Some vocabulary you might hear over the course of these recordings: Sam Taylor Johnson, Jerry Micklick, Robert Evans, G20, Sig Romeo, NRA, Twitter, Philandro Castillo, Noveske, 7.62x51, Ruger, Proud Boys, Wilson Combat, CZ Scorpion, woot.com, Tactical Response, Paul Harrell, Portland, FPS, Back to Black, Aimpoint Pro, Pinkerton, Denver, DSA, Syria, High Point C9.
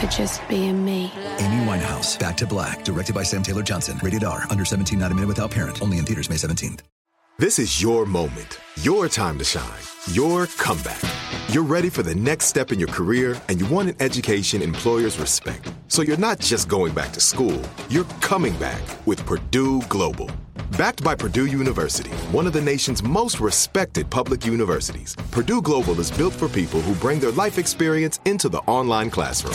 for just being me. Amy Winehouse, Back to Black, directed by Sam Taylor Johnson. Rated R, under 17, not a minute without parent. Only in theaters May 17th. This is your moment, your time to shine, your comeback. You're ready for the next step in your career, and you want an education employers respect. So you're not just going back to school. You're coming back with Purdue Global. Backed by Purdue University, one of the nation's most respected public universities, Purdue Global is built for people who bring their life experience into the online classroom.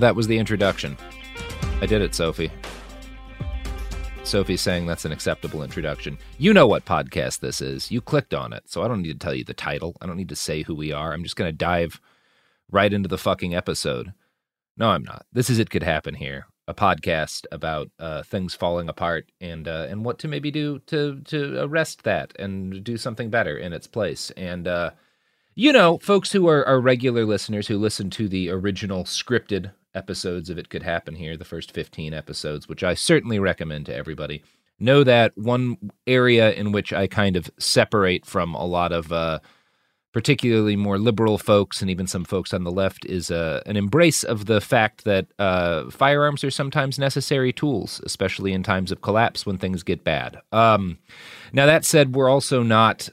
That was the introduction. I did it, Sophie. Sophie's saying that's an acceptable introduction. You know what podcast this is. You clicked on it, so I don't need to tell you the title. I don't need to say who we are. I'm just going to dive right into the fucking episode. No, I'm not. This is It Could Happen Here, a podcast about things falling apart and what to maybe do to arrest that and do something better in its place. And, you know, folks who are regular listeners who listen to the original scripted episodes of It Could Happen Here, the first 15 episodes, which I certainly recommend to everybody, know that one area in which I kind of separate from a lot of particularly more liberal folks and even some folks on the left is an embrace of the fact that firearms are sometimes necessary tools, especially in times of collapse when things get bad. Now, that said, we're also not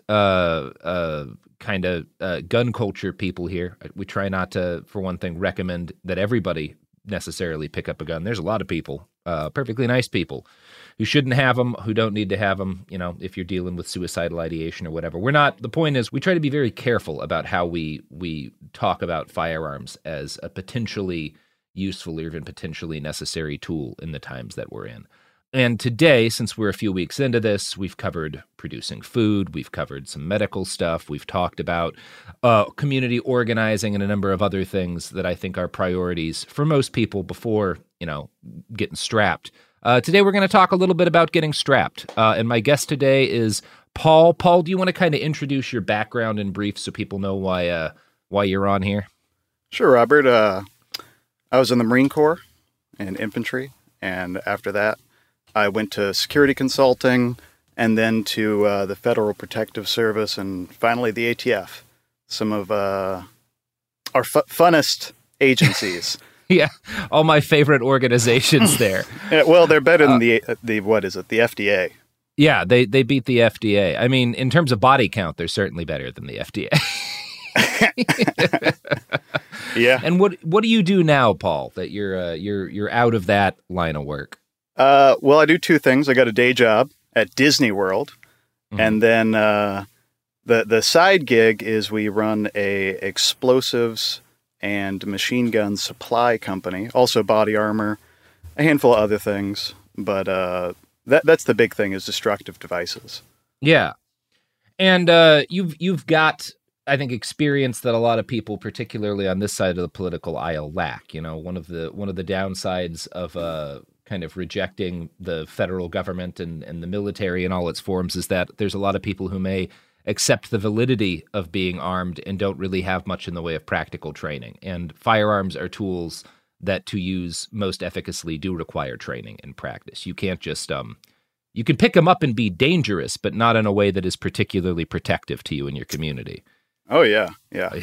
gun culture people here. We try not to, for one thing, recommend that everybody necessarily pick up a gun. There's a lot of people, perfectly nice people, who shouldn't have them, who don't need to have them, you know, if you're dealing with suicidal ideation or whatever. We're not, the point is, we try to be very careful about how we talk about firearms as a potentially useful or even potentially necessary tool in the times that we're in. And today, since we're a few weeks into this, we've covered producing food, we've covered some medical stuff, we've talked about community organizing and a number of other things that I think are priorities for most people before, you know, getting strapped. Today, we're going to talk a little bit about getting strapped. And my guest today is Paul. Paul, do you want to kind of introduce your background in brief so people know why you're on here? Sure, Robert. I was in the Marine Corps and infantry, and after that, I went to security consulting and then to the Federal Protective Service and finally the ATF, some of our funnest agencies. Yeah, all my favorite organizations there. Yeah, well, they're better than the FDA. Yeah, they beat the FDA. I mean, in terms of body count, they're certainly better than the FDA. Yeah. And what do you do now, Paul, that you're out of that line of work? Well, I do two things. I got a day job at Disney World, and then The side gig is we run a explosives and machine gun supply company, also body armor, a handful of other things. But that's the big thing, is destructive devices. Yeah. And you've got, I think, experience that a lot of people, particularly on this side of the political aisle, lack. You know, one of the downsides of kind of rejecting the federal government and the military in all its forms is that there's a lot of people who may accept the validity of being armed and don't really have much in the way of practical training. And firearms are tools that, to use most efficaciously, do require training and practice. You can't just you can pick them up and be dangerous, but not in a way that is particularly protective to you and your community. Oh, yeah. Yeah.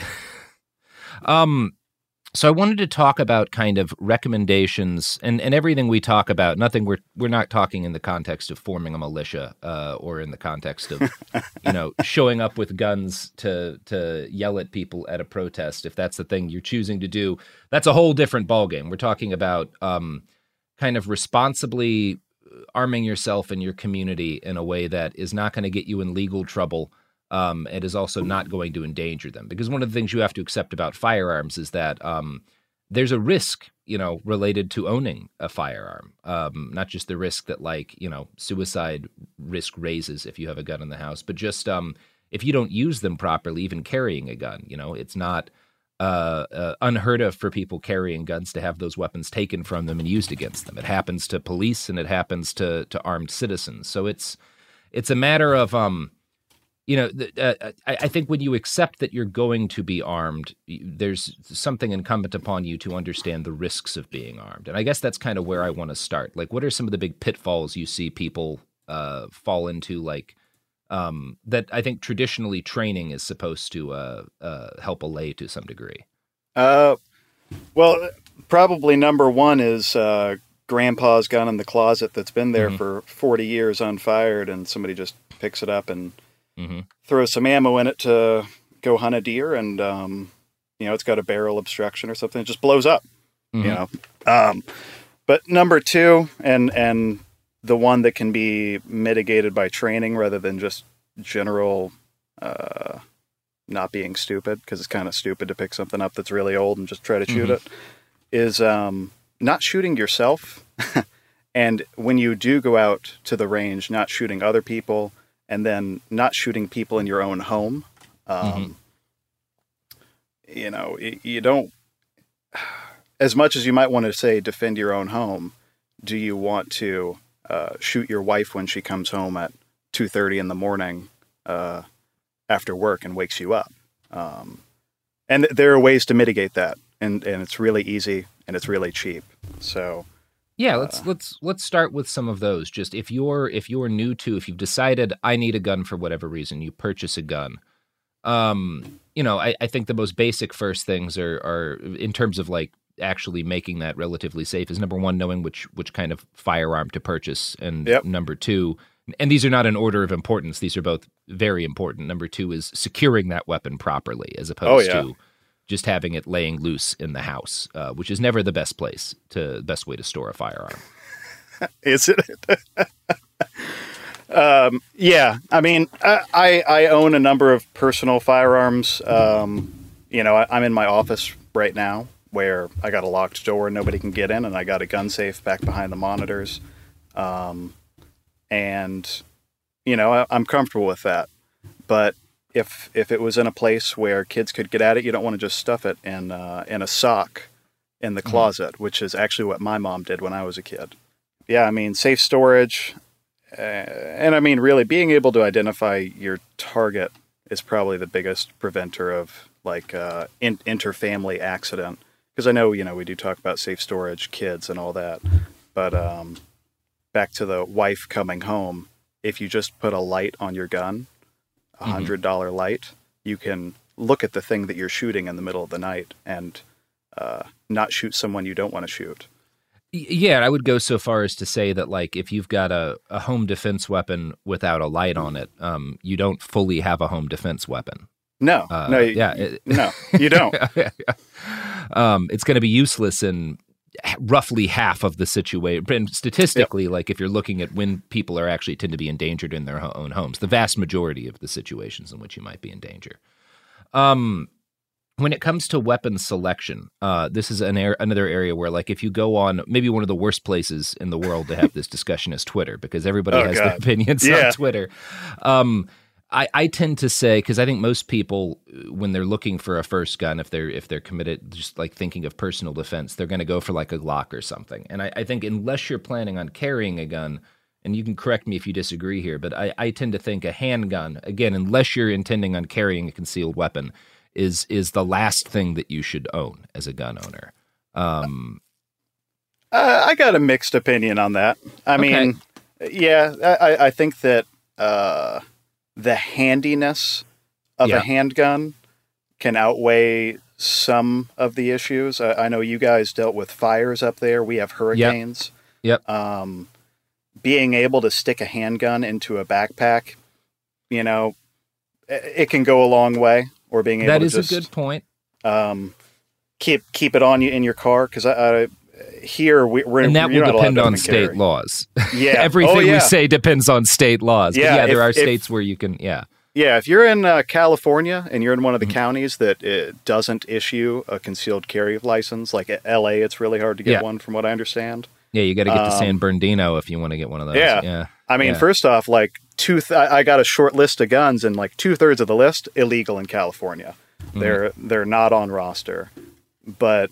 So I wanted to talk about kind of recommendations and everything we talk about. We're not talking in the context of forming a militia or in the context of, you know, showing up with guns to yell at people at a protest. If that's the thing you're choosing to do, that's a whole different ballgame. We're talking about kind of responsibly arming yourself and your community in a way that is not going to get you in legal trouble. It is also not going to endanger them, because one of the things you have to accept about firearms is that there's a risk, you know, related to owning a firearm, not just the risk that, like, you know, suicide risk raises if you have a gun in the house, but just if you don't use them properly, even carrying a gun, you know, it's not unheard of for people carrying guns to have those weapons taken from them and used against them. It happens to police and it happens to armed citizens. So it's a matter of you know, I think when you accept that you're going to be armed, there's something incumbent upon you to understand the risks of being armed. And I guess that's kind of where I want to start. Like, what are some of the big pitfalls you see people fall into, like, that I think traditionally training is supposed to help allay to some degree? Well, probably number one is grandpa's gun in the closet that's been there for 40 years unfired, and somebody just picks it up and throw some ammo in it to go hunt a deer, and you know, it's got a barrel obstruction or something. It just blows up, you know. But number two, and the one that can be mitigated by training rather than just general not being stupid, because it's kind of stupid to pick something up that's really old and just try to shoot it, is not shooting yourself. And when you do go out to the range, not shooting other people. And then not shooting people in your own home. You know, you don't, as much as you might want to say, defend your own home, do you want to shoot your wife when she comes home at 2:30 in the morning after work and wakes you up? And there are ways to mitigate that. And it's really easy and it's really cheap. So yeah, let's start with some of those. Just if you're new to, if you've decided I need a gun for whatever reason, you purchase a gun. You know, I think the most basic first things are in terms of, like, actually making that relatively safe is, number one, knowing which kind of firearm to purchase, and number two, and these are not in order of importance, these are both very important. Number two is securing that weapon properly, as opposed to just having it laying loose in the house, which is never the best way to store a firearm. Is it? Yeah. I mean, I own a number of personal firearms. You know, I'm in my office right now where I got a locked door and nobody can get in, and I got a gun safe back behind the monitors. And, you know, I'm comfortable with that. But if it was in a place where kids could get at it, you don't want to just stuff it in a sock in the closet, which is actually what my mom did when I was a kid. Yeah, I mean, safe storage. And I mean, really being able to identify your target is probably the biggest preventer of, like, inter-family accident. Because I know, you know, we do talk about safe storage, kids and all that. But back to the wife coming home, if you just put a light on your gun, $100 light, you can look at the thing that you're shooting in the middle of the night and not shoot someone you don't want to shoot. Yeah, I would go so far as to say that, like, if you've got a home defense weapon without a light on it, you don't fully have a home defense weapon. No, no, you don't. It's going to be useless in roughly half of the situation. And statistically, yep. Like if you're looking at when people are actually tend to be endangered in their own homes, the vast majority of the situations in which you might be in danger. When it comes to weapons selection, this is another area where, like, if you go on, maybe one of the worst places in the world to have this discussion is Twitter, because everybody has their opinions on Twitter. I tend to say, because I think most people, when they're looking for a first gun, if they're committed, just like thinking of personal defense, they're going to go for like a Glock or something. And I think unless you're planning on carrying a gun, and you can correct me if you disagree here, but I tend to think a handgun, again, unless you're intending on carrying a concealed weapon, is the last thing that you should own as a gun owner. I got a mixed opinion on that. I mean, yeah, I think that the handiness of a handgun can outweigh some of the issues. I know you guys dealt with fires up there. We have hurricanes. Yep. Being able to stick a handgun into a backpack, you know, it can go a long way. Or being able to just, a good point. Keep it on you in your car, because here we're and that will depend on state laws. Yeah, everything we say depends on state laws. Yeah, but there are states where you can. Yeah, yeah. If you're in California and you're in one of the counties that it doesn't issue a concealed carry license, like at L.A., it's really hard to get one, from what I understand. Yeah, you got to get to San Bernardino if you want to get one of those. Yeah. I mean, first off, like. I got a short list of guns, and like 2/3 of the list illegal in California. Mm-hmm. They're not on roster, but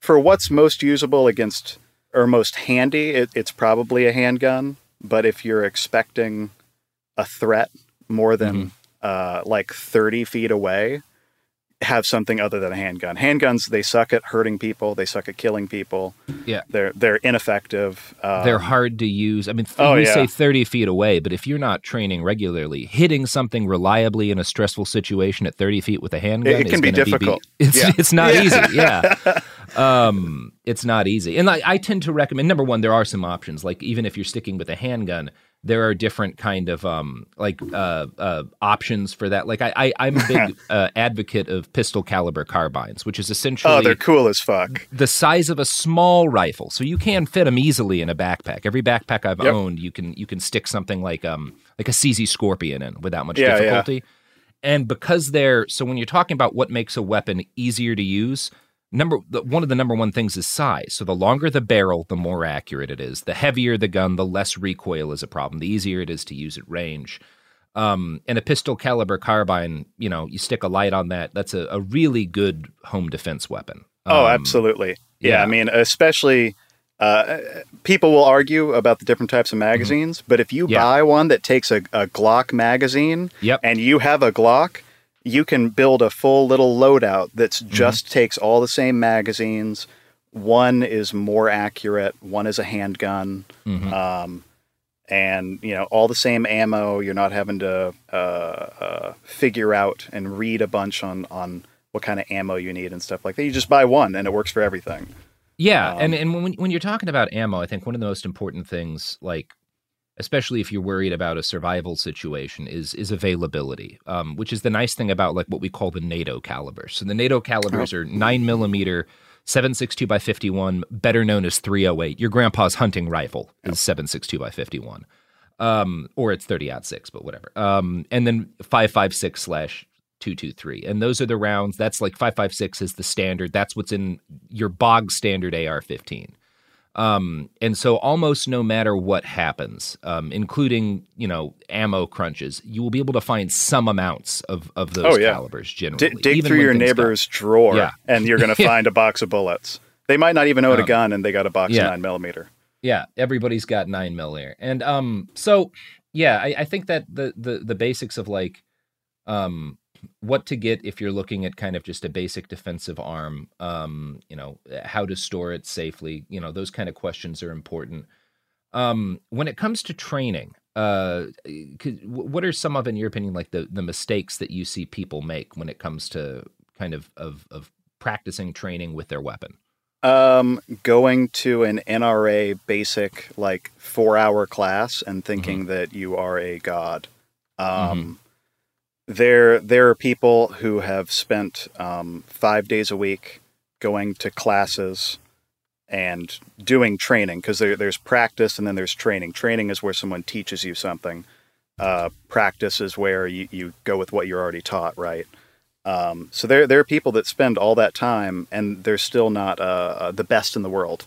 for what's most usable against or most handy, it's probably a handgun. But if you're expecting a threat more than like 30 feet away, have something other than a handgun. Handguns, they suck at hurting people. They suck at killing people. Yeah, they're ineffective. They're hard to use. I mean, say 30 feet away, but if you're not training regularly, hitting something reliably in a stressful situation at 30 feet with a handgun, it can be difficult. It's not easy. Yeah. It's not easy. And I tend to recommend, number one, there are some options. Like even if you're sticking with a handgun, there are different kind of options for that. Like I'm a big advocate of pistol caliber carbines, which is essentially they're cool as fuck. The size of a small rifle, so you can fit them easily in a backpack. Every backpack I've owned, you can stick something like a CZ Scorpion in without much difficulty. And because when you're talking about what makes a weapon easier to use. One of the number one things is size. So the longer the barrel, the more accurate it is. The heavier the gun, the less recoil is a problem. The easier it is to use at range. And a pistol caliber carbine, you know, you stick a light on that. That's a really good home defense weapon. Absolutely. Yeah, I mean, especially people will argue about the different types of magazines. Mm-hmm. But if you buy one that takes a Glock magazine and you have a Glock, you can build a full little loadout that's just takes all the same magazines. One is more accurate. One is a handgun. Mm-hmm. And, you know, all the same ammo. You're not having to figure out and read a bunch on what kind of ammo you need and stuff like that. You just buy one and it works for everything. Yeah. And when you're talking about ammo, I think one of the most important things, like, especially if you're worried about a survival situation, is availability, which is the nice thing about like what we call the NATO caliber. So the NATO calibers are 9mm, 7.62x51, better known as 308. Your grandpa's hunting rifle is 7.62x51, or it's 30-06, but whatever. And then 5.56/223, and those are the rounds. That's like 5.56 is the standard. That's what's in your bog standard AR-15. And so almost no matter what happens, including, you know, ammo crunches, you will be able to find some amounts of those calibers generally. Dig through your neighbor's drawer and you're going to find a box of bullets. They might not even own a gun and they got a box of 9mm. Yeah. Everybody's got 9mm. And, I think that the basics of like, what to get if you're looking at kind of just a basic defensive arm, you know, how to store it safely, you know, those kind of questions are important. When it comes to training, what are some of, in your opinion, like the mistakes that you see people make when it comes to kind of practicing training with their weapon? Going to an NRA basic, like 4-hour class and thinking that you are a god. There are people who have spent 5 days a week going to classes and doing training, because there's practice and then there's training. Training is where someone teaches you something. Practice is where you go with what you're already taught, right? So there are people that spend all that time and they're still not the best in the world.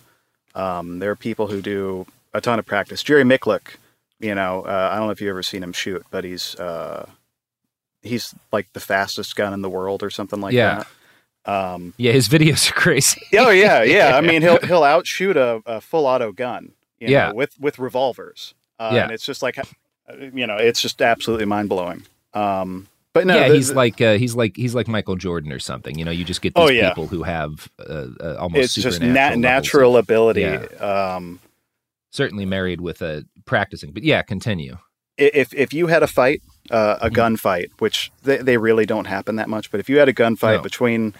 There are people who do a ton of practice. Jerry Micklick, I don't know if you've ever seen him shoot, but he's like the fastest gun in the world or something like that. Yeah, his videos are crazy. Oh yeah, yeah. I mean, he'll outshoot a full auto gun, with revolvers. And it's just like, it's just absolutely mind blowing. But no, he's like Michael Jordan or something. You just get these people who have almost natural ability. Yeah. Certainly married with practicing, but continue. If you had a fight, a gunfight, which they really don't happen that much, but if you had a gunfight between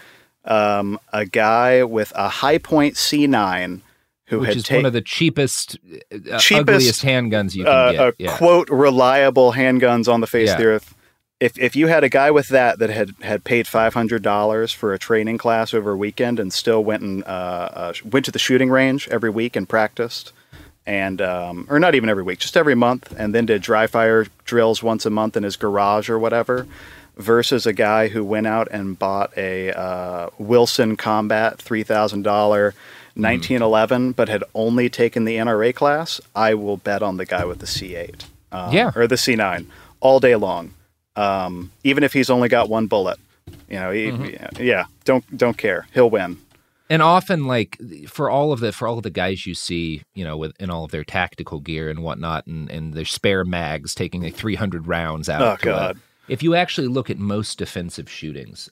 a guy with a high point C9, which is one of the cheapest, ugliest handguns you can get, quote reliable handguns on the face of the earth. If you had a guy with that had paid $500 for a training class over a weekend and still went to the shooting range every week and practiced. And or not even every week, just every month, and then did dry fire drills once a month in his garage or whatever, versus a guy who went out and bought a Wilson Combat $3,000 1911, but had only taken the NRA class. I will bet on the guy with the C8 or the C9 all day long, even if he's only got one bullet. Don't care. He'll win. And often, like for all of the guys you see, in all of their tactical gear and whatnot, and their spare mags taking like 300 rounds out. Oh God! If you actually look at most defensive shootings,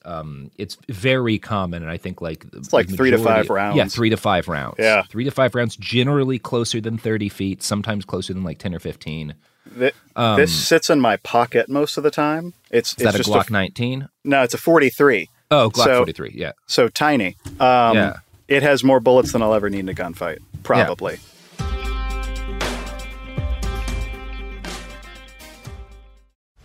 it's very common, and I think it's like majority, 3 to 5 rounds. Yeah, 3 to 5 rounds. Yeah, 3 to 5 rounds. Generally closer than 30 feet, sometimes closer than like 10 or 15. This sits in my pocket most of the time. Is that just a Glock 19? No, it's a 43. Oh, Glock 43, yeah. So tiny. It has more bullets than I'll ever need in a gunfight, probably. Yeah.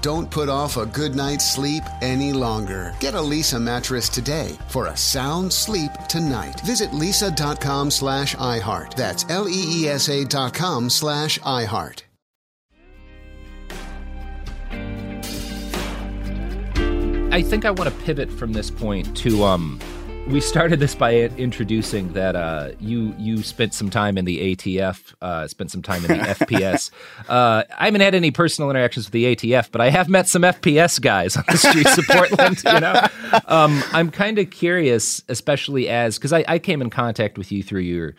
Don't put off a good night's sleep any longer. Get a Lisa mattress today for a sound sleep tonight. Visit Lisa.com/iHeart. That's LEESA.com/iHeart. I think I want to pivot from this point to, we started this by introducing that you spent some time in the ATF, spent some time in the FPS. I haven't had any personal interactions with the ATF, but I have met some FPS guys on the streets of Portland, you know? I'm kind of curious, especially as, because I came in contact with you through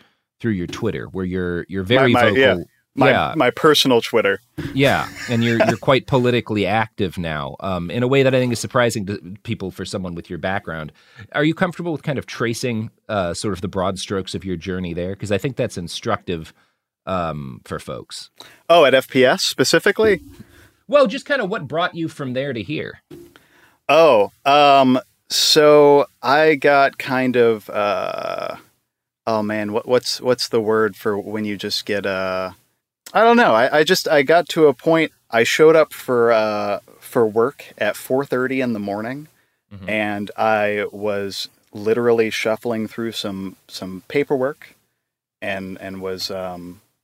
your Twitter, where you're very vocal. Yeah. My personal Twitter. Yeah, and you're quite politically active now, in a way that I think is surprising to people for someone with your background. Are you comfortable with kind of tracing sort of the broad strokes of your journey there? Because I think that's instructive for folks. Oh, at FPS specifically? Well, just kind of what brought you from there to here. Oh, so I got kind of, oh man, what's the word for when you just get I don't know. I got to a point. I showed up for work at 4:30 in the morning, mm-hmm. and I was literally shuffling through some paperwork, and was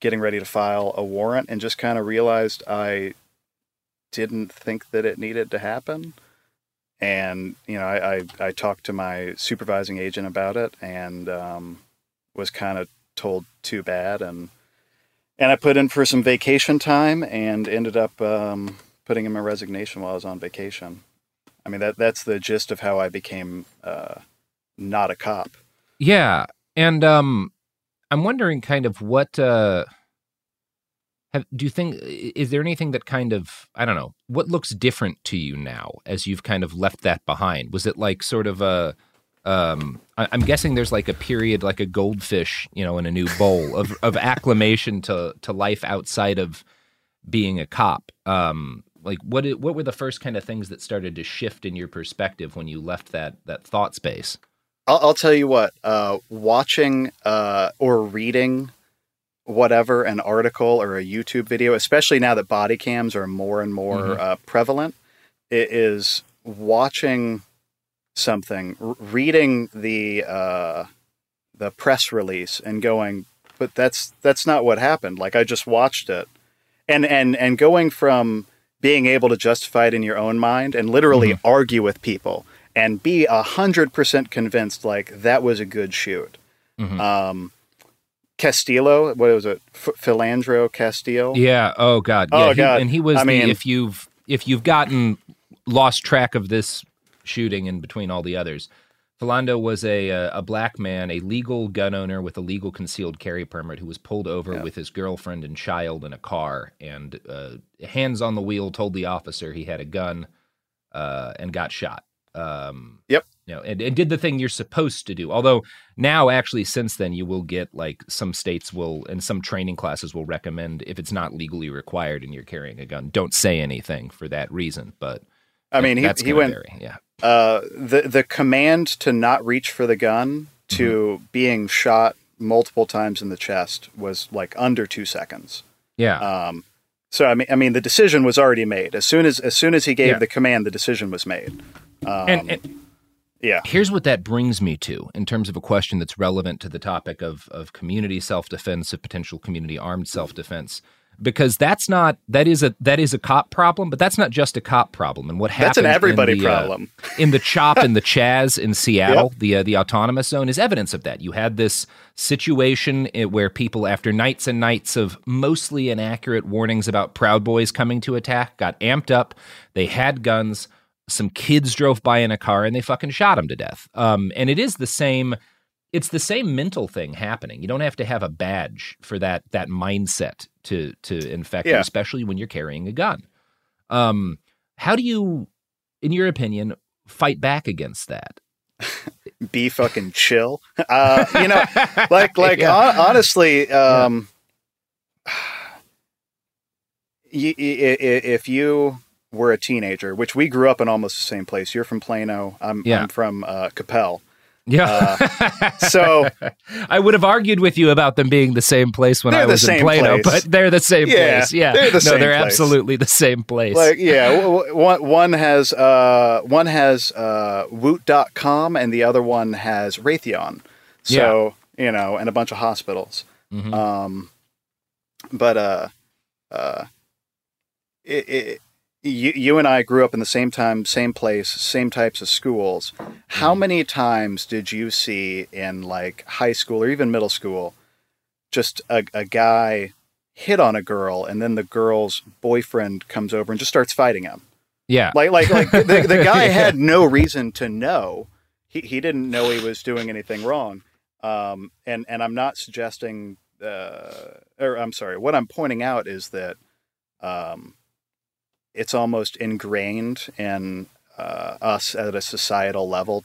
getting ready to file a warrant, and just kind of realized I didn't think that it needed to happen. And you know, I talked to my supervising agent about it, and was kind of told too bad. And I put in for some vacation time and ended up putting in my resignation while I was on vacation. I mean, that's the gist of how I became not a cop. Yeah. And I'm wondering kind of what do you think, is there anything that kind of, I don't know, what looks different to you now as you've kind of left that behind? Was it like sort of a... I'm guessing there's like a period, like a goldfish, you know, in a new bowl of acclimation to life outside of being a cop. Like what were the first kind of things that started to shift in your perspective when you left that thought space? I'll tell you what, watching, or reading whatever, an article or a YouTube video, especially now that body cams are more and more, mm-hmm. Prevalent, it is watching something, reading the press release and going, but that's not what happened. Like, I just watched it, and going from being able to justify it in your own mind and literally mm-hmm. argue with people and be 100% convinced, like, that was a good shoot. Mm-hmm. Castillo, what was it? Philandro Castillo. Yeah. Oh God. Yeah, God. And he was, if you've gotten lost track of this shooting in between all the others, Philando was a black man, a legal gun owner with a legal concealed carry permit, who was pulled over with his girlfriend and child in a car, and hands on the wheel, told the officer he had a gun, and got shot. Yep. You know, and did the thing you're supposed to do. Although now, actually, since then, you will get, like, some states will, and some training classes will recommend, if it's not legally required and you're carrying a gun, don't say anything for that reason. But I mean, he went, yeah. The command to not reach for the gun to mm-hmm. being shot multiple times in the chest was like under 2 seconds. Yeah. So I mean, the decision was already made as soon as he gave the command. The decision was made. Here's what that brings me to in terms of a question that's relevant to the topic of community self-defense, of potential community armed self-defense. Because that is a cop problem, but that's not just a cop problem. And what happens, that's an everybody problem. In the CHOP and the Chaz in Seattle, the autonomous zone, is evidence of that. You had this situation where people, after nights and nights of mostly inaccurate warnings about Proud Boys coming to attack, got amped up. They had guns. Some kids drove by in a car and they fucking shot them to death. And it is the same. It's the same mental thing happening. You don't have to have a badge for that mindset to infect you, especially when you're carrying a gun. How do you, in your opinion, fight back against that? Be fucking chill. Honestly, if you were a teenager, which we grew up in almost the same place. You're from Plano. I'm from Coppell. Yeah. So I would have argued with you about them being the same place when I was in Plano, but they're the same place. Yeah. They're absolutely the same place. Like, yeah. One has Woot.com and the other one has Raytheon. So, you know, and a bunch of hospitals. Mm-hmm. You and I grew up in the same time, same place, same types of schools. How many times did you see in like high school or even middle school, just a guy hit on a girl and then the girl's boyfriend comes over and just starts fighting him? Yeah. Like the guy had no reason to know. He didn't know he was doing anything wrong. And I'm not suggesting, what I'm pointing out is that, it's almost ingrained in us at a societal level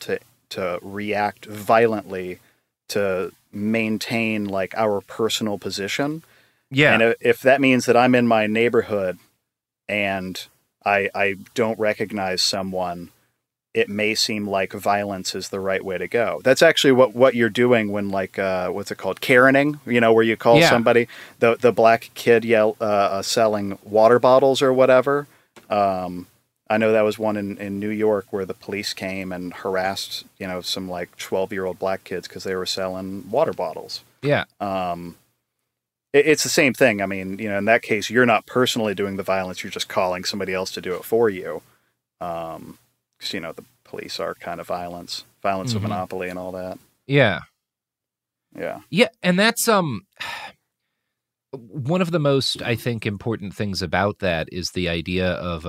to react violently to maintain like our personal position. Yeah. And if that means that I'm in my neighborhood and I don't recognize someone, it may seem like violence is the right way to go. That's actually what you're doing when like, what's it called? Karening, you know, where you call somebody, the black kid selling water bottles or whatever. I know that was one in New York where the police came and harassed, you know, some like 12-year-old black kids because they were selling water bottles. Yeah. It's the same thing. I mean, you know, in that case, you're not personally doing the violence. You're just calling somebody else to do it for you. Because, you know, the police are kind of violence of monopoly and all that. Yeah. Yeah. Yeah. And that's one of the most, I think, important things about that is the idea of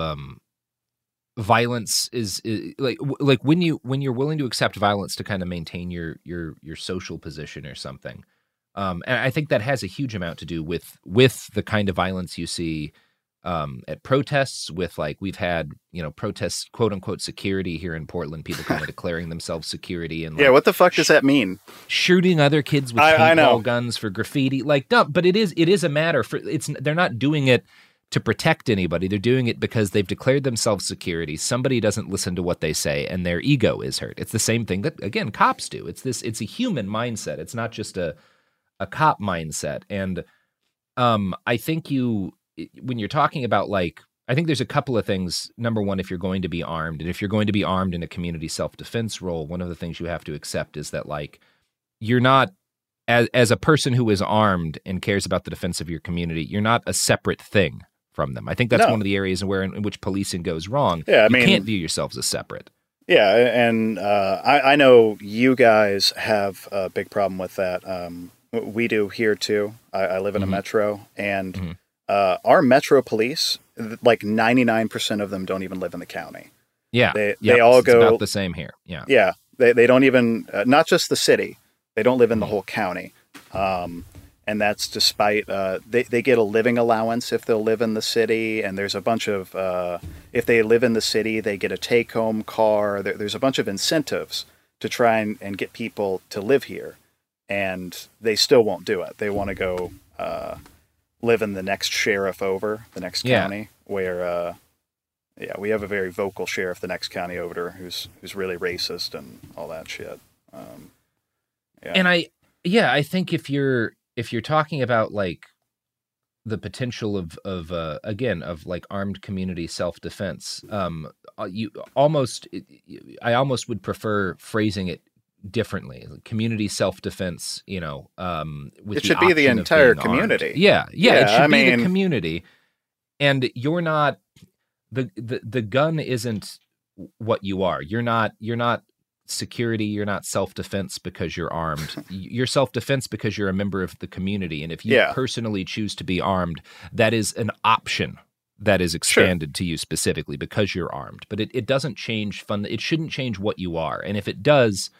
violence is like when you're willing to accept violence to kind of maintain your social position or something. And I think that has a huge amount to do with the kind of violence you see at protests with, like, we've had, you know, protests, quote unquote, security here in Portland, people kind of declaring themselves security. And what the fuck does that mean? Shooting other kids with paintball guns for graffiti, like, dumb. But it is a matter they're not doing it to protect anybody. They're doing it because they've declared themselves security. Somebody doesn't listen to what they say and their ego is hurt. It's the same thing that, again, cops do. It's a human mindset. It's not just a cop mindset. And, I think when you're talking about, like, I think there's a couple of things. Number one, if you're going to be armed, and if you're going to be armed in a community self-defense role, one of the things you have to accept is that, like, you're not, as a person who is armed and cares about the defense of your community, you're not a separate thing from them. I think that's one of the areas where in which policing goes wrong. Yeah, I mean, you can't view yourselves as separate. Yeah, and I know you guys have a big problem with that. We do here, too. I live in a metro, and... Mm-hmm. Our metro police, like 99% of them don't even live in the county. Yeah. They all go about the same here. Yeah. Yeah. They don't even, not just the city, they don't live in the whole county. And that's despite, they get a living allowance if they'll live in the city. And there's a bunch of, if they live in the city, they get a take home car. There's a bunch of incentives to try and get people to live here, and they still won't do it. They want to go, live in the next sheriff over, the next county, where, we have a very vocal sheriff the next county over who's really racist and all that shit. And I think if you're talking about, like, the potential of like armed community self-defense, I almost would prefer phrasing it differently. Community self-defense, you know, with it should be the entire community. Yeah, it should be the community. And you're not the gun isn't what you are. You're not security, you're not self-defense because you're armed. You're self-defense because you're a member of the community. And if you personally choose to be armed, that is an option that is expanded to you specifically because you're armed. But it doesn't change it shouldn't change what you are. And if it does,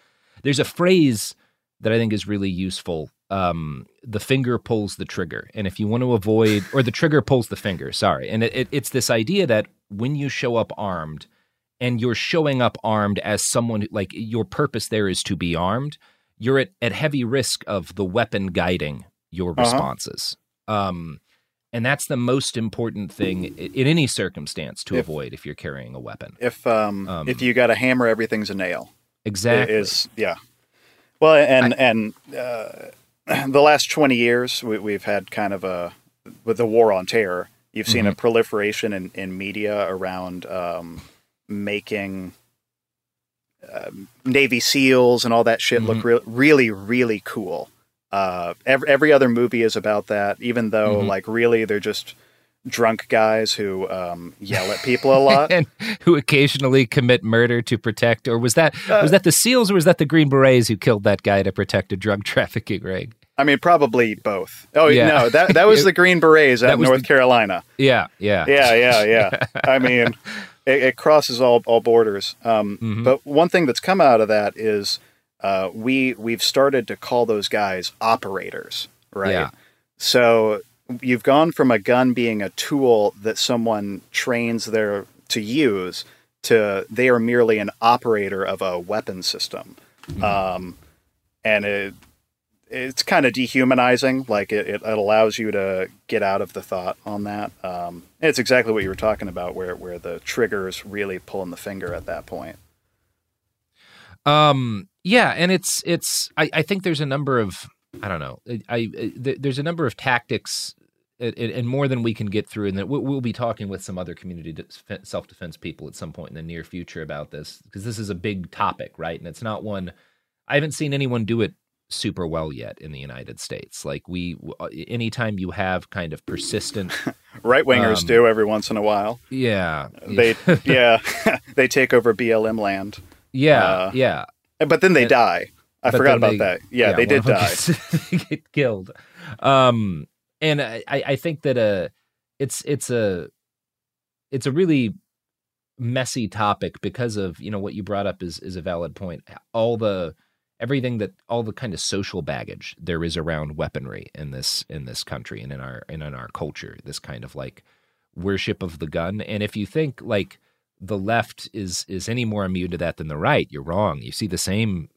there's a phrase that I think is really useful. The finger pulls the trigger. And if you want to avoid, or the trigger pulls the finger, sorry. And it's this idea that when you show up armed, and you're showing up armed as someone, like, your purpose there is to be armed, you're at heavy risk of the weapon guiding your responses. And that's the most important thing in any circumstance to avoid if you're carrying a weapon. If you got a hammer, everything's a nail. Exactly. Yeah. Well, and the last 20 years, we've had kind of with the war on terror, you've seen a proliferation in media around making Navy SEALs and all that shit look really, really cool. Every other movie is about that, even though like really they're just drunk guys who yell at people a lot and who occasionally commit murder to protect. Or was that the SEALs, or was that the Green Berets who killed that guy to protect a drug trafficking ring? I mean, probably both. Oh yeah. No, that was the Green Berets out in North Carolina. Yeah. I mean, it crosses all borders. But one thing that's come out of that is. We've started to call those guys operators, right? Yeah. So you've gone from a gun being a tool that someone trains to use to they are merely an operator of a weapon system. And it's kind of dehumanizing. Like it allows you to get out of the thought on that. It's exactly what you were talking about where the trigger's really pulling the finger at that point. Yeah, and it's. I think there's a number of there's a number of tactics, and more than we can get through. And that we'll be talking with some other community self-defense people at some point in the near future about this, because this is a big topic, right? And it's not one I haven't seen anyone do it super well yet in the United States. Like anytime you have kind of persistent right wingers do every once in a while. Yeah, they take over BLM land. Yeah. But then they die. I forgot about that. Yeah, they did die. They get killed. And I think that it's a really messy topic because of, what you brought up is a valid point. All the kind of social baggage there is around weaponry in this country and in our culture, this kind of like worship of the gun. And if you think like the left is any more immune to that than the right, you're wrong. You see the same,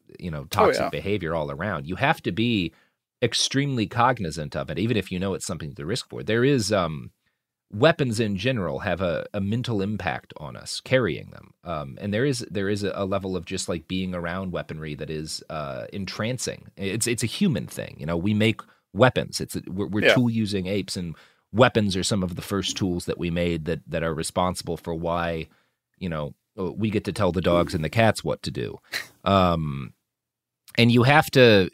toxic behavior all around. You have to be extremely cognizant of it, even if you know it's something to risk for. There is weapons in general have a mental impact on us carrying them. And there is a level of just like being around weaponry that is entrancing. It's a human thing. We make weapons. We're tool using apes, and weapons are some of the first tools that we made that are responsible for why we get to tell the dogs and the cats what to do. And you have to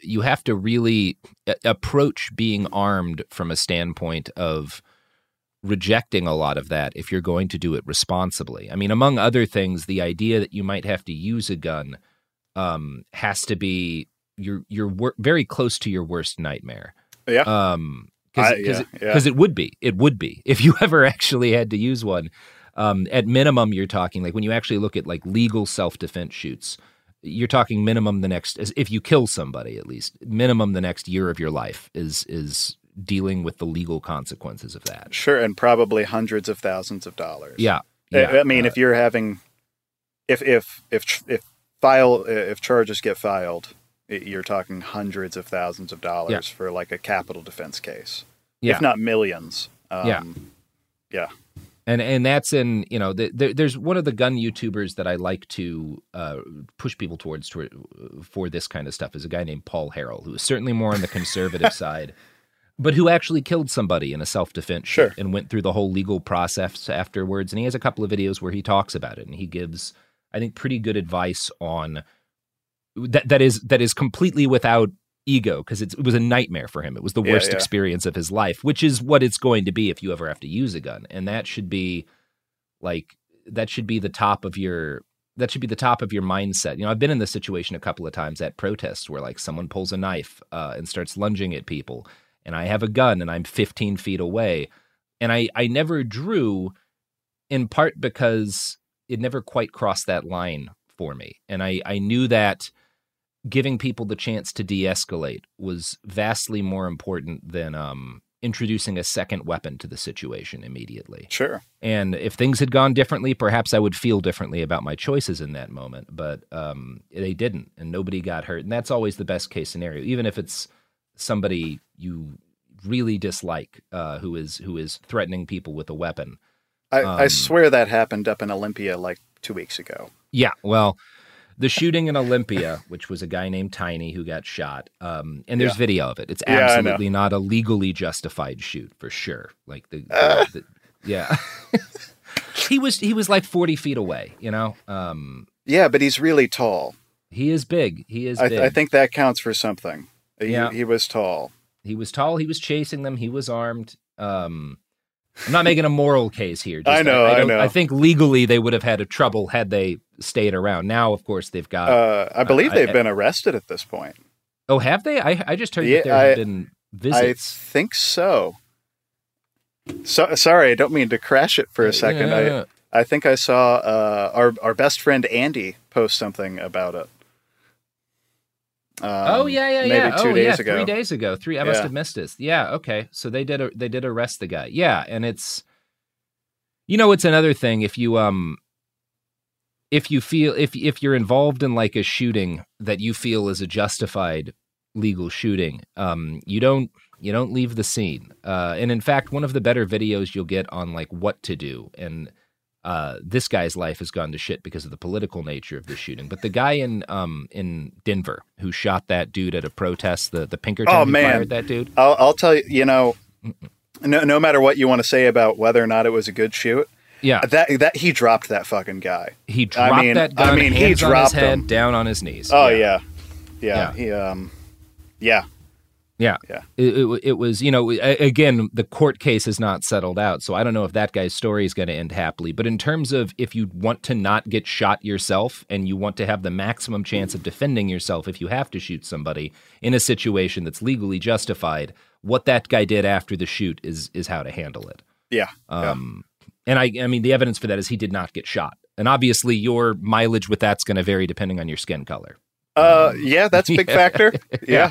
really approach being armed from a standpoint of rejecting a lot of that if you're going to do it responsibly. I mean, among other things, the idea that you might have to use a gun has to be you're very close to your worst nightmare. Yeah. It would be if you ever actually had to use one. At minimum, you're talking like when you actually look at like legal self-defense shoots, you're talking minimum if you kill somebody, at least minimum the next year of your life is dealing with the legal consequences of that. Sure. And probably hundreds of thousands of dollars. Yeah. I mean, if you're having if charges get filed, you're talking hundreds of thousands of dollars for like a capital defense case, if not millions. And that's in, there's one of the gun YouTubers that I like to push people towards for this kind of stuff is a guy named Paul Harrell, who is certainly more on the conservative side, but who actually killed somebody in a self-defense shoot and went through the whole legal process afterwards. And he has a couple of videos where he talks about it, and he gives, I think, pretty good advice on that is completely without ego, because it was a nightmare for him. It was the worst experience of his life, which is what it's going to be if you ever have to use a gun. And that should be the top of your mindset. I've been in this situation a couple of times at protests where like someone pulls a knife and starts lunging at people, and I have a gun and I'm 15 feet away, and I never drew, in part because it never quite crossed that line for me. And I knew that giving people the chance to de-escalate was vastly more important than introducing a second weapon to the situation immediately. Sure. And if things had gone differently, perhaps I would feel differently about my choices in that moment, but they didn't, and nobody got hurt. And that's always the best case scenario, even if it's somebody you really dislike, who is threatening people with a weapon. I swear that happened up in Olympia like 2 weeks ago. Yeah, well, the shooting in Olympia, which was a guy named Tiny who got shot, and there's video of it. It's absolutely not a legally justified shoot for sure. Like he was like 40 feet away, you know. Yeah, but he's really tall. He is big. He is big. I think that counts for something. He was tall. He was tall. He was chasing them. He was armed. I'm not making a moral case here. Just I know. I think legally they would have had trouble had they stayed around. Now, of course, they've got... I believe they've been arrested at this point. Oh, have they? I just heard that there have been visits. I think so. Sorry, I don't mean to crash it for a second. Yeah. I think I saw our best friend Andy post something about it. Maybe 2 days ago. 3 days ago. I must have missed this. Yeah, okay. So they did arrest the guy. Yeah, and it's, you know, it's another thing if you're involved in like a shooting that you feel is a justified legal shooting, you don't leave the scene. And in fact, one of the better videos you'll get on like what to do, and this guy's life has gone to shit because of the political nature of the shooting. But the guy in Denver who shot that dude at a protest, the Pinkerton fired that dude. I'll tell you, you know, no matter what you want to say about whether or not it was a good shoot. Yeah, that he dropped that fucking guy. He dropped that gun. I mean, he dropped his head down on his knees. Oh yeah, yeah, yeah. He, yeah. Yeah, yeah. It was, you know, again, the court case is not settled out, so I don't know if that guy's story is going to end happily. But in terms of if you want to not get shot yourself and you want to have the maximum chance of defending yourself if you have to shoot somebody in a situation that's legally justified, what that guy did after the shoot is how to handle it. Yeah. And I mean, the evidence for that is he did not get shot. And obviously your mileage with that's going to vary depending on your skin color. Yeah, that's a big factor. Yeah.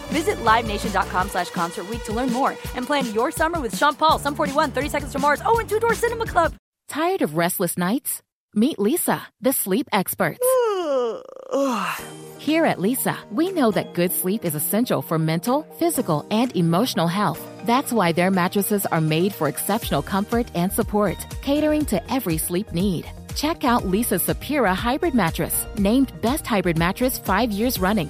Visit LiveNation.com/Concert Week to learn more and plan your summer with Sean Paul, Sum 41, 30 Seconds to Mars, oh, and Two Door Cinema Club. Tired of restless nights? Meet Lisa, the sleep experts. Here at Lisa, we know that good sleep is essential for mental, physical, and emotional health. That's why their mattresses are made for exceptional comfort and support, catering to every sleep need. Check out Lisa's Sapira Hybrid Mattress, named Best Hybrid Mattress 5 years running.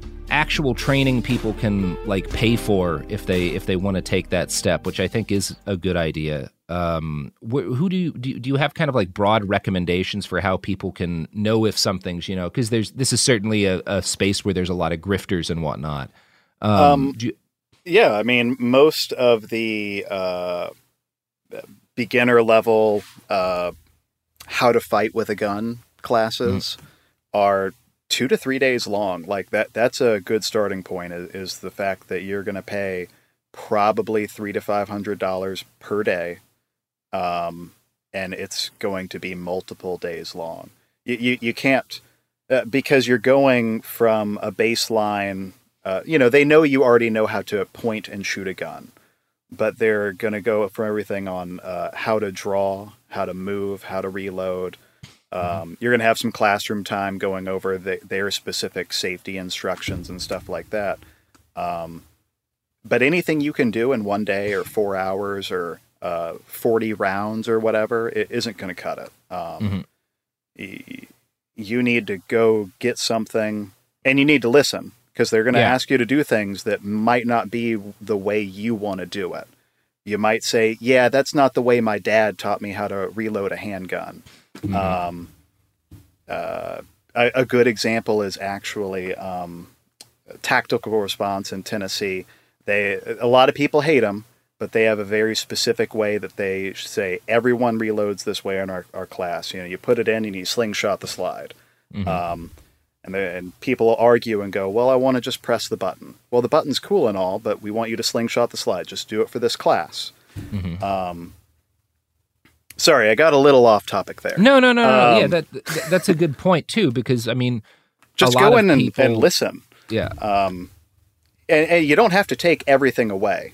actual training people can like pay for if they want to take that step, which I think is a good idea. Who do you have kind of like broad recommendations for how people can know if something's, you know, because this is certainly a space where there's a lot of grifters and whatnot. Yeah, I mean, most of the beginner level how to fight with a gun classes are 2 to 3 days long. Like that's a good starting point is the fact that you're going to pay probably $300 to $500 per day. And it's going to be multiple days long. You can't, because you're going from a baseline, they know you already know how to point and shoot a gun, but they're going to go for everything on, how to draw, how to move, how to reload. You're going to have some classroom time going over their specific safety instructions and stuff like that. But anything you can do in 1 day or 4 hours or 40 rounds or whatever, it isn't going to cut it. You need to go get something, and you need to listen, because they're going to ask you to do things that might not be the way you want to do it. You might say, yeah, that's not the way my dad taught me how to reload a handgun. A good example is actually tactical response in Tennessee. A lot of people hate them, but they have a very specific way that they say everyone reloads this way in our class. You know, you put it in and you slingshot the slide. And people argue and go, well, I want to just press the button. Well, the button's cool and all, but we want you to slingshot the slide. Just do it for this class. Sorry, I got a little off topic there. No. Yeah, that's a good point too, because I mean, just go in and listen. Yeah, and you don't have to take everything away.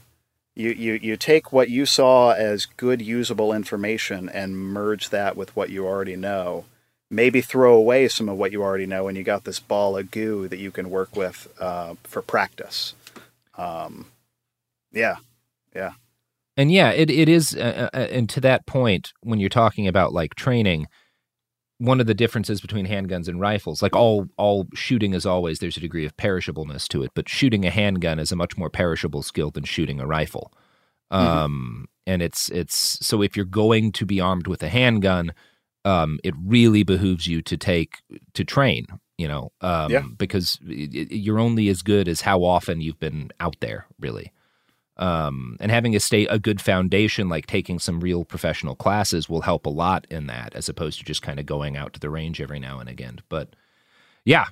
You take what you saw as good usable information and merge that with what you already know. Maybe throw away some of what you already know, and you got this ball of goo that you can work with for practice. Yeah. And yeah, it is, and to that point, when you're talking about like training, one of the differences between handguns and rifles, like all shooting is always, there's a degree of perishableness to it, but shooting a handgun is a much more perishable skill than shooting a rifle. And it's so if you're going to be armed with a handgun, it really behooves you to train, because you're only as good as how often you've been out there, really. And having a good foundation, like taking some real professional classes, will help a lot in that, as opposed to just kind of going out to the range every now and again. But yeah,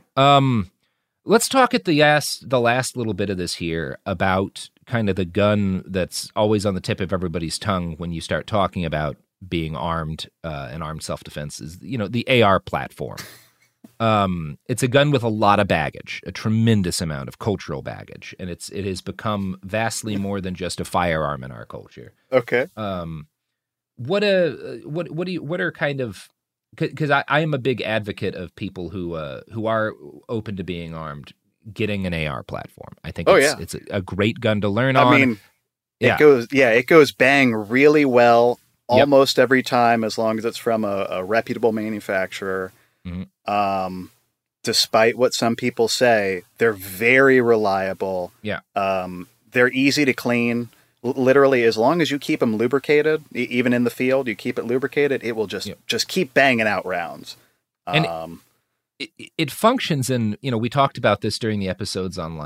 let's talk at the last little bit of this here about kind of the gun that's always on the tip of everybody's tongue when you start talking about being armed and armed self-defense is, the AR platform. It's a gun with a lot of baggage, a tremendous amount of cultural baggage, and it has become vastly more than just a firearm in our culture. Okay. What are kind of, because I am a big advocate of people who are open to being armed getting an AR platform. I think it's a great gun to learn on. I mean, it goes bang really well almost every time, as long as it's from a reputable manufacturer. Despite what some people say, they're very reliable. Yeah. They're easy to clean. Literally, as long as you keep them lubricated, even in the field, you keep it lubricated, it will just keep banging out rounds. And it functions in, we talked about this during the episodes on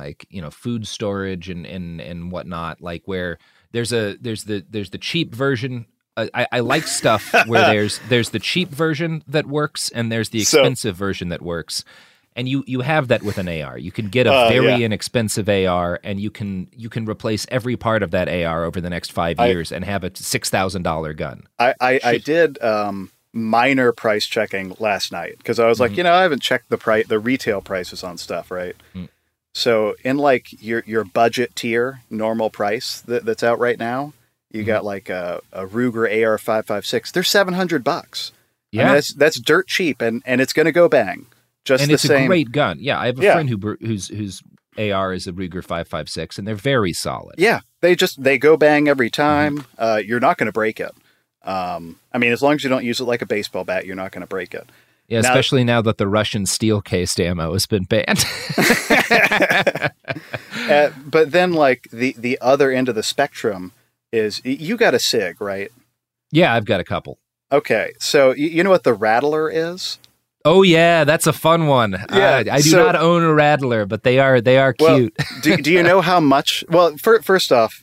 food storage and whatnot, like where there's the cheap version. I like stuff where there's the cheap version that works and there's the expensive version that works. And you have that with an AR. You can get a very inexpensive AR, and you can replace every part of that AR over the next 5 years and have a $6,000 gun. I did minor price checking last night because I was like, I haven't checked the retail prices on stuff, right? So in like your budget tier, normal price that's out right now, you got like a Ruger AR-556. They're $700. Yeah, I mean, that's dirt cheap, and it's going to go bang. Just and the it's same. A great gun. Yeah, I have a friend whose AR is a Ruger 556, and they're very solid. Yeah, they go bang every time. Mm-hmm. You're not going to break it. I mean, as long as you don't use it like a baseball bat, you're not going to break it. Yeah, especially now that the Russian steel cased ammo has been banned. But then, like, the other end of the spectrum is you got a Sig, right? Yeah, I've got a couple. Okay, so you know what the Rattler is? Oh yeah, that's a fun one. Yeah, I do not own a Rattler, but they are cute. Well, do you know how much? Well, first off,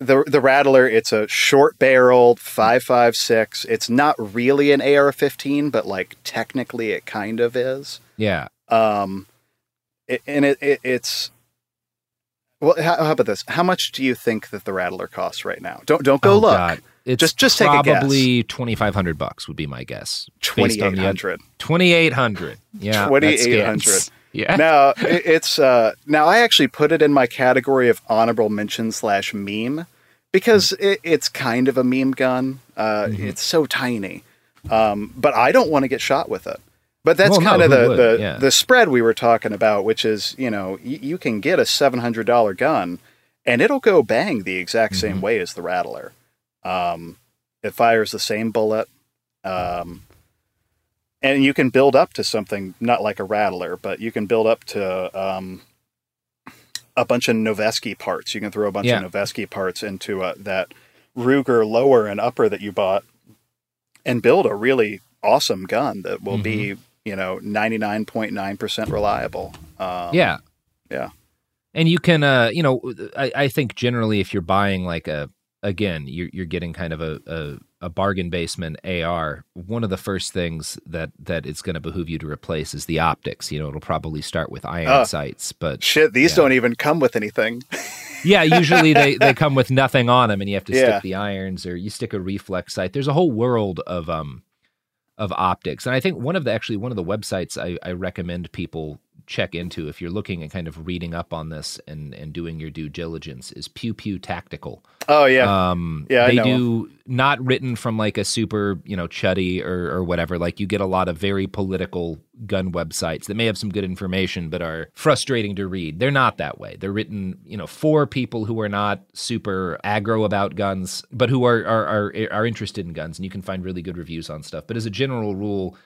the Rattler, it's a short-barreled 5.56. It's not really an AR-15, but like technically it kind of is. Yeah. It's well. How about this? How much do you think that the Rattler costs right now? Don't go look. God. It's just probably $2,500 would be my guess. 2,800. 2,800. Yeah. 2,800. Yeah. Now it's now I actually put it in my category of honorable mention / meme because it's kind of a meme gun. It's so tiny, but I don't want to get shot with it. But that's the spread we were talking about, which is you can get a $700 gun, and it'll go bang the exact same way as the Rattler. It fires the same bullet, and you can build up to something, not like a Rattler, but you can build up to a bunch of Noveske parts. You can throw a bunch of Noveske parts into that Ruger lower and upper that you bought and build a really awesome gun that will be, 99.9% reliable. Yeah. And you can, I think generally if you're buying like again, you're getting kind of a bargain basement AR. One of the first things that it's going to behoove you to replace is the optics. It'll probably start with iron sights. But shit, these don't even come with anything. Yeah, usually they come with nothing on them, and you have to stick the irons, or you stick a reflex sight. There's a whole world of optics, and I think one of the websites I recommend people check into if you're looking and kind of reading up on this and doing your due diligence is Pew Pew Tactical. Oh yeah. They do not written from like a super, chuddy or whatever. Like you get a lot of very political gun websites that may have some good information, but are frustrating to read. They're not that way. They're written, for people who are not super aggro about guns, but who are interested in guns, and you can find really good reviews on stuff. But as a general rule,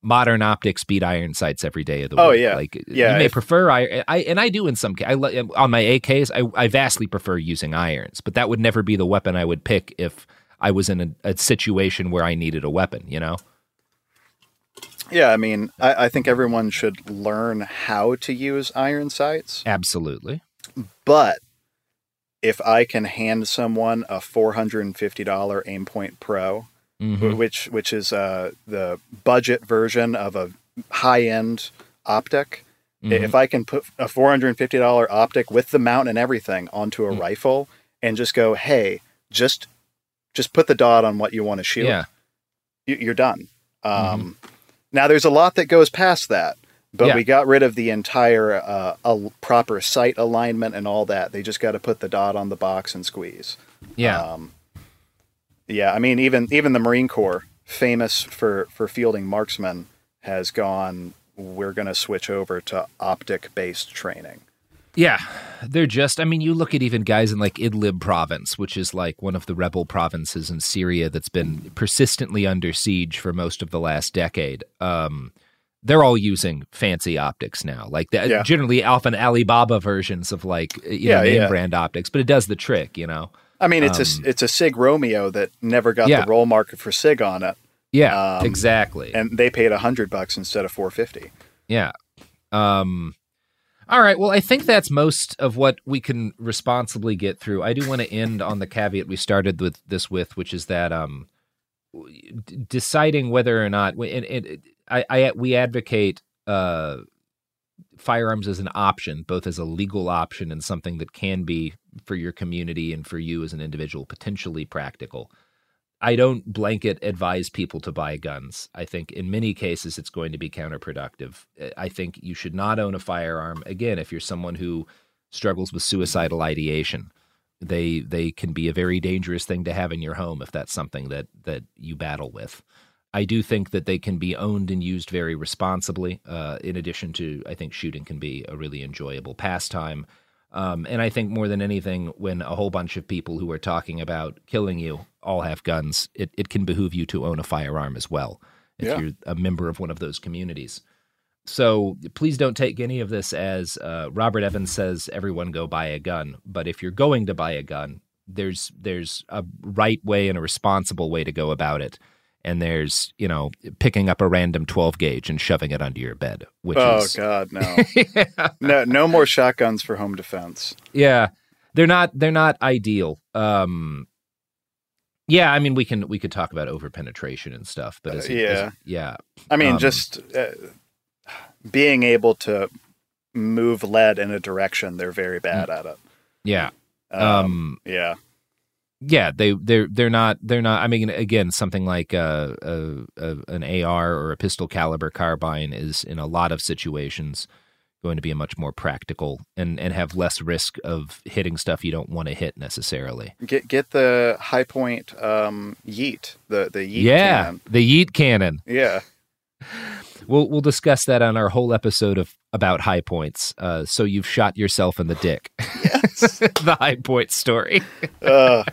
modern optics beat iron sights every day of the week. Oh yeah, you may prefer iron. I do in some cases. On my AKs, I vastly prefer using irons, but that would never be the weapon I would pick if I was in a situation where I needed a weapon. Yeah, I mean, I think everyone should learn how to use iron sights. Absolutely, but if I can hand someone a $450 Aimpoint Pro. Mm-hmm. Which is the budget version of a high-end optic. Mm-hmm. If I can put a $450 optic with the mount and everything onto a rifle and just go, hey, just put the dot on what you want to shoot, you're done. Now, there's a lot that goes past that, but we got rid of the entire proper sight alignment and all that. They just got to put the dot on the box and squeeze. Yeah. Yeah, I mean, even the Marine Corps, famous for fielding marksmen, has gone, we're going to switch over to optic-based training. Yeah, they're just, I mean, you look at even guys in like Idlib province, which is like one of the rebel provinces in Syria that's been persistently under siege for most of the last decade. They're all using fancy optics now, like generally often Alibaba versions of like, name brand optics, but it does the trick, I mean, it's a Sig Romeo that never got the roll marker for Sig on it. Yeah, exactly. And they paid $100 instead of $450. Yeah. All right. Well, I think that's most of what we can responsibly get through. I do want to end on the caveat we started with, which is that deciding whether or not we advocate firearms as an option, both as a legal option and something that can be for your community and for you as an individual, potentially practical. I don't blanket advise people to buy guns. I think in many cases it's going to be counterproductive. I think you should not own a firearm. Again, if you're someone who struggles with suicidal ideation, they can be a very dangerous thing to have in your home if that's something that you battle with. I do think that they can be owned and used very responsibly. In addition to, I think shooting can be a really enjoyable pastime. And I think more than anything, when a whole bunch of people who are talking about killing you all have guns, it can behoove you to own a firearm as well if you're a member of one of those communities. So please don't take any of this as Robert Evans says, everyone go buy a gun. But if you're going to buy a gun, there's a right way and a responsible way to go about it. And there's, picking up a random 12 gauge and shoving it under your bed, which is... Oh, God, no. No more shotguns for home defense. Yeah, they're not ideal. We could talk about overpenetration and stuff, but... being able to move lead in a direction, they're very bad at it. Yeah. Yeah, they're not. I mean, again, something like an AR or a pistol caliber carbine is in a lot of situations going to be a much more practical and have less risk of hitting stuff you don't want to hit necessarily. Get the high point yeet, the yeet cannon. Yeah, the yeet cannon. Yeah. We'll discuss that on our whole episode about high points. So you've shot yourself in the dick. Yes. The high point story. All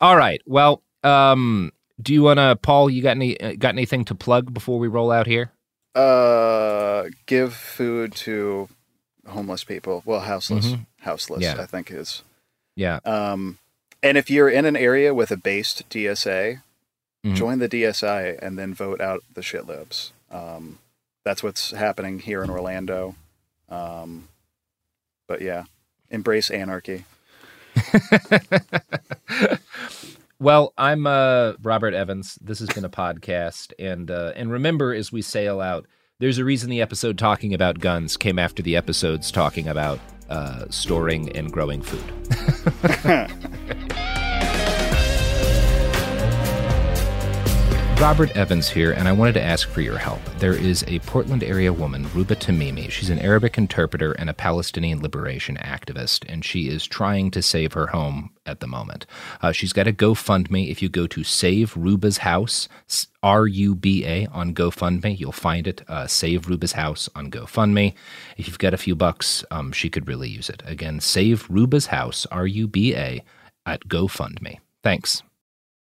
right. Well, do you want to, Paul, you got anything to plug before we roll out here? Give food to homeless people. Well, houseless, yeah. I think is. Yeah. And if you're in an area with a based DSA, join the DSA and then vote out the shitlibs. That's what's happening here in Orlando. But yeah, embrace anarchy. Well, I'm Robert Evans. This has been a podcast. And remember, as we sail out, there's a reason the episode talking about guns came after the episodes talking about storing and growing food. Robert Evans here, and I wanted to ask for your help. There is a Portland area woman, Ruba Tamimi. She's an Arabic interpreter and a Palestinian liberation activist, and she is trying to save her home at the moment. She's got a GoFundMe. If you go to Save Ruba's House, RUBA on GoFundMe, you'll find it. Save Ruba's House on GoFundMe. If you've got a few bucks, she could really use it. Again, Save Ruba's House, RUBA at GoFundMe. Thanks.